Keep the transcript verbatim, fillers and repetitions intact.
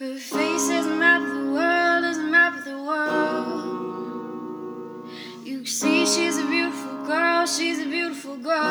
Her face is a map of the world, is a map of the world. You see she's a beautiful girl, she's a beautiful girl.